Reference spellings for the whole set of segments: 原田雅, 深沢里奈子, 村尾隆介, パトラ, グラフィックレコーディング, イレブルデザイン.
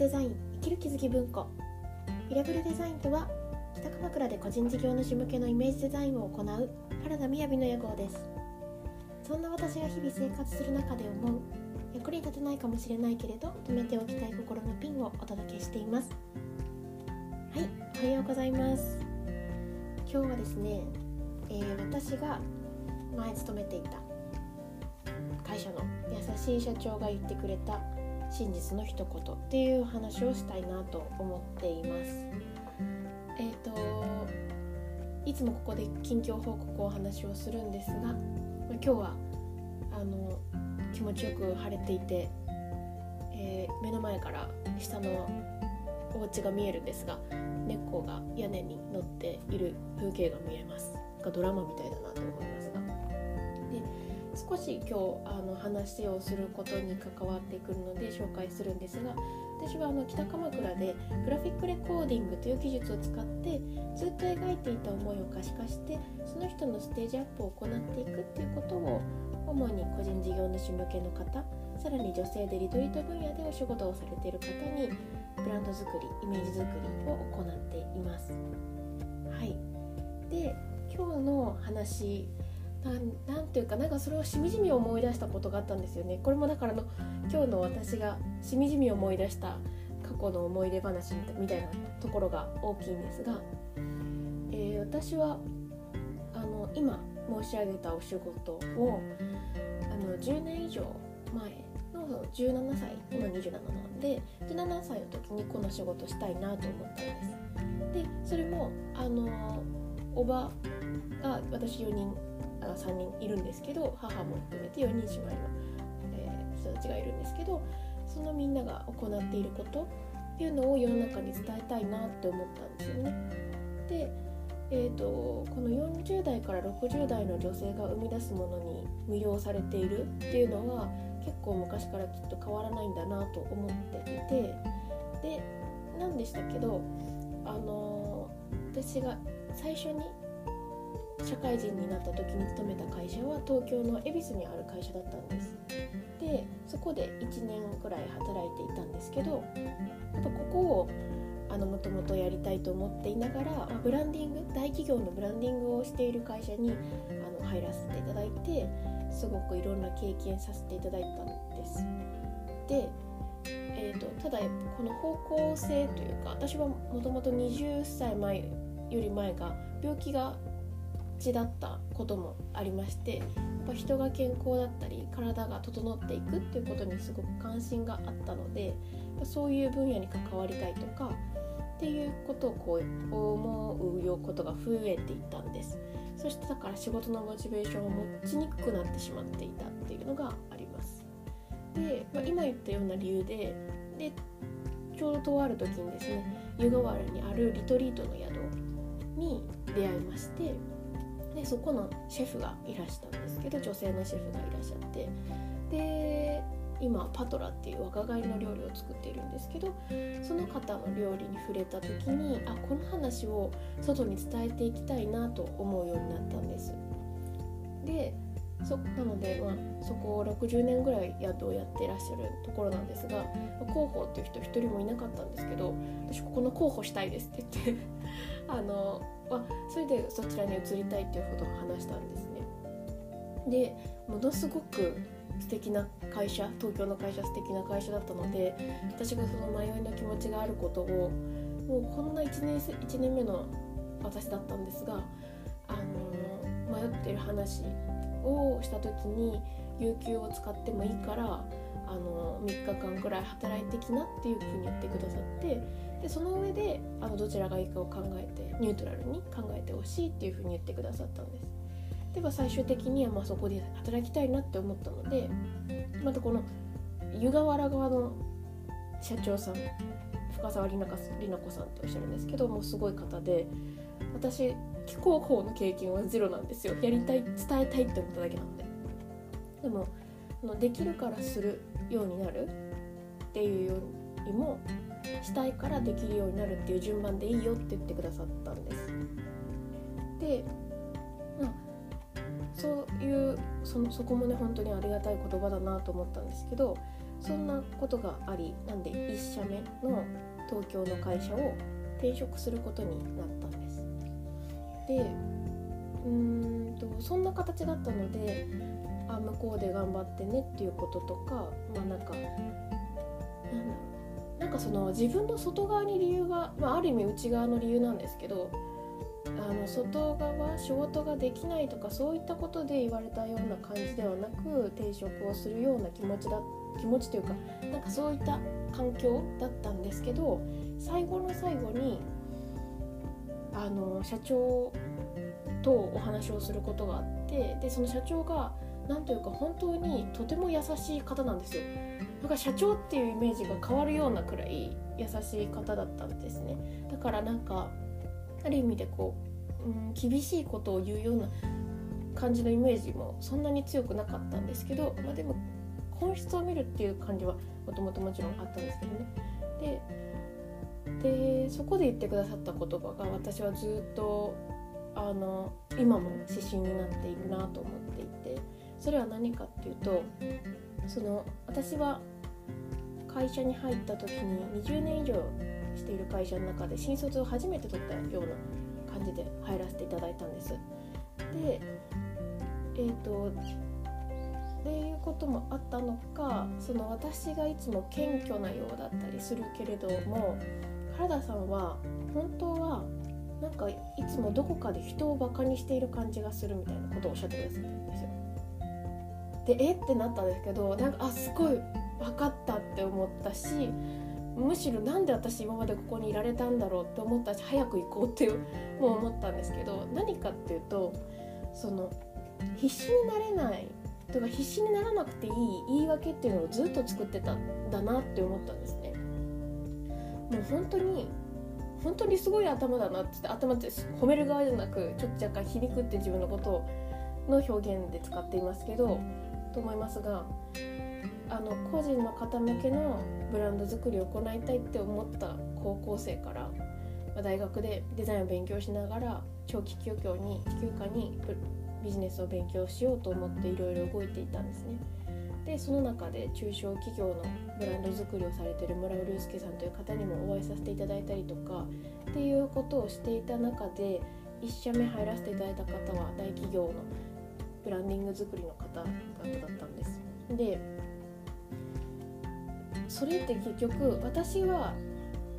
デザイン生きる気づき文庫。イレブルデザインとは、北鎌倉で個人事業主向けのイメージデザインを行う原田雅の屋号です。そんな私が日々生活する中で思う、役に立てないかもしれないけれど止めておきたい心のピンをお届けしています。はい、おはようございます。今日はですね、私が前勤めていた会社の優しい社長が言ってくれた真実の一言っていう話をしたいなと思っています。いつもここで近況報告をお話をするんですが、今日は気持ちよく晴れていて、目の前から下のお家が見えるんですが、猫が屋根に乗っている風景が見えます。ドラマみたいだなと思いますが、で少し今日話をすることに関わってくるので紹介するんですが、私は北鎌倉でグラフィックレコーディングという技術を使ってずっと描いていた思いを可視化して、その人のステージアップを行っていくっていうことを、主に個人事業主向けの方、さらに女性でリトリート分野でお仕事をされている方にブランド作り、イメージ作りを行っています。はい、で今日の話なんかそれをしみじみ思い出したことがあったんですよね。これもだから今日の私がしみじみ思い出した過去の思い出話みたいなところが大きいんですが、私は今申し上げたお仕事を10年以上前の17歳、今27なんで17歳の時にこの仕事したいなと思ったんです。でそれもおばが私3人いるんですけど、母も含めて4人姉妹の、人たちがいるんですけど、そのみんなが行っていることっていうのを世の中に伝えたいなって思ったんですよね。で、この40代から60代の女性が生み出すものに魅了されているっていうのは結構昔からきっと変わらないんだなと思っていて、でなんでしたけど私が最初に社会人になった時に勤めた会社は東京の恵比寿にある会社だったんです。でそこで1年くらい働いていたんですけど、やっぱここをもともとやりたいと思っていながら、ブランディング、大企業のブランディングをしている会社に入らせていただいて、すごくいろんな経験させていただいたんです。で、ただこの方向性というか、私はもともと20歳前より前が病気がだったこともありまして、やっぱ人が健康だったり体が整っていくっていうことにすごく関心があったので、そういう分野に関わりたいとかっていうことをこう思うことが増えていったんです。そしてだから仕事のモチベーションを持ちにくくなってしまっていたっていうのがあります。で、今言ったような理由でちょうどとある時にですね、湯河原にあるリトリートの宿に出会いまして、でそこのシェフがいらしたんですけど、女性のシェフがいらっしゃって、で今パトラっていう若返りの料理を作っているんですけど、その方の料理に触れた時に、この話を外に伝えていきたいなと思うようになったんです。でなので、そこを60年ぐらい宿をやっていらっしゃるところなんですが、候補っていう人一人もいなかったんですけど、私ここの候補したいですって言ってそれでそちらに移りたいっていうことを話したんですね。でものすごく素敵な会社、東京の会社、素敵な会社だったので、私がその迷いの気持ちがあることを、もうこんな1年目の私だったんですが、迷ってる話をした時に、有給を使ってもいいから3日間くらい働いてきなっていうふうに言ってくださって、でその上でどちらがいいかを考えて、ニュートラルに考えてほしいっていうふうに言ってくださったんです。で最終的にはそこで働きたいなって思ったので、またこの湯河原側の社長さん、深沢里奈子さんとおっしゃるんですけど、もうすごい方で、私気候法の経験はゼロなんですよ。やりたい、伝えたいって思っただけなので、でもできるからするようになるっていうよりも、したいからできるようになるっていう順番でいいよって言ってくださったんです。で、そういうそこもね、本当にありがたい言葉だなと思ったんですけど、そんなことがあり、なんで1社目の東京の会社を転職することになったんです。でそんな形だったので、向こうで頑張ってねっていうこととか、その自分の外側に理由が、ある意味内側の理由なんですけど、外側仕事ができないとかそういったことで言われたような感じではなく、転職をするような気持ちというか、そういった環境だったんですけど、最後の最後に社長とお話をすることがあって、でその社長がなんというか本当にとても優しい方なんですよ。社長っていうイメージが変わるようなくらい優しい方だったんですね。だからある意味で厳しいことを言うような感じのイメージもそんなに強くなかったんですけど、でも本質を見るっていう感じはもともともちろんあったんですけどね。でそこで言ってくださった言葉が、私はずっと今も指針になっているなと思っていて、それは何かっていうと、私は会社に入った時に20年以上している会社の中で新卒を初めて取ったような感じで入らせていただいたんです。で、っていうこともあったのか、私がいつも謙虚なようだったりするけれども、原田さんは本当はいつもどこかで人をバカにしている感じがするみたいなことをおっしゃってくださったんですよ。でってなったんですけど、すごい分かったって思ったし、むしろなんで私今までここにいられたんだろうって思ったし、早く行こうってもう思ったんですけど、何かっていうと、必死になれないとか必死にならなくていい言い訳っていうのをずっと作ってたんだなって思ったんですね。もう本当にすごい頭だなって、頭って褒める側じゃなく、ちょっと若干皮肉って自分のことの表現で使っていますけどと思いますが、個人の方向けのブランド作りを行いたいって思った高校生から、大学でデザインを勉強しながら長期休暇にビジネスを勉強しようと思っていろいろ動いていたんですね。でその中で中小企業のブランド作りをされている村尾隆介さんという方にもお会いさせていただいたりとかっていうことをしていた中で、1社目入らせていただいた方は大企業のブランディング作りの方だったんです。でそれって結局、私は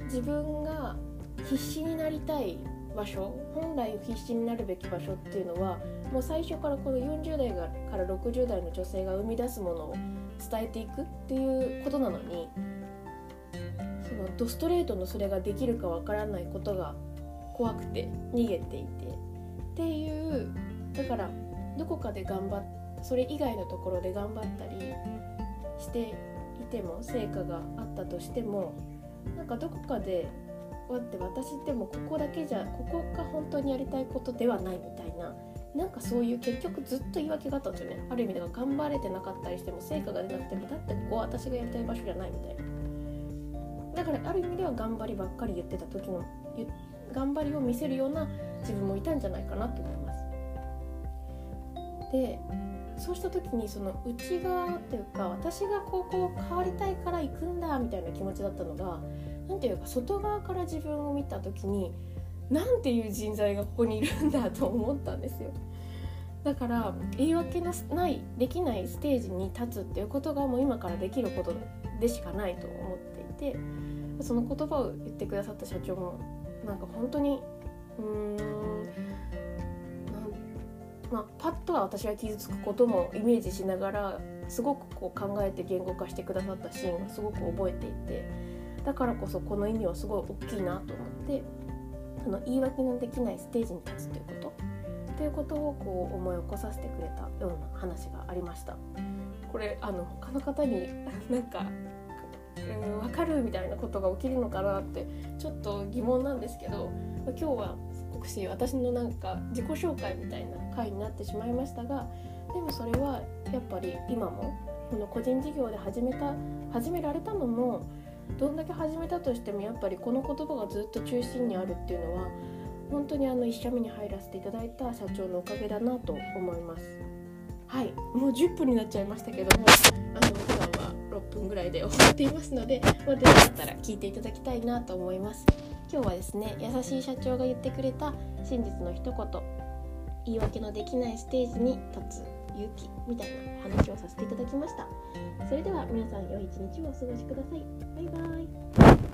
自分が必死になりたい場所、本来必死になるべき場所っていうのは、もう最初からこの40代から60代の女性が生み出すものを伝えていくっていうことなのに、ドストレートのそれができるかわからないことが怖くて逃げていてっていう、だからどこかでそれ以外のところで頑張ったりしていても、成果があったとしても、どこかで私ってもここが本当にやりたいことではないみたいな、そういう結局ずっと言い訳があったんですよね。ある意味では頑張れてなかったりしても、成果が出なくても、だってここは私がやりたい場所じゃないみたいな。だからある意味では頑張りばっかり言ってた時の頑張りを見せるような自分もいたんじゃないかなと思います。でそうした時に、内側というか、私がここ変わりたいから行くんだみたいな気持ちだったのが、外側から自分を見た時に、なんていう人材がここにいるんだと思ったんですよ。だから言い訳のないできないステージに立つっていうことが、もう今からできることでしかないと思っていて、その言葉を言ってくださった社長も本当にパッとは私が傷つくこともイメージしながら、すごく考えて言語化してくださったシーンがすごく覚えていて、だからこそこの意味はすごい大きいなと思って、言い訳のできないステージに立つということを思い起こさせてくれたような話がありました。これ他の方に分かるみたいなことが起きるのかなってちょっと疑問なんですけど、今日は私の自己紹介みたいな回になってしまいましたが、でもそれはやっぱり今もこの個人事業で始められたのも、どんだけ始めたとしてもやっぱりこの言葉がずっと中心にあるっていうのは、本当に1社目に入らせていただいた社長のおかげだなと思います。はい、もう10分になっちゃいましたけども、普段は6分ぐらいで終わっていますので、もしよかったら聞いていただきたいなと思います。今日はですね、優しい社長が言ってくれた真実の一言、言い訳のできないステージに立つ勇気みたいな話をさせていただきました。それでは皆さん良い一日をお過ごしください。バイバイ。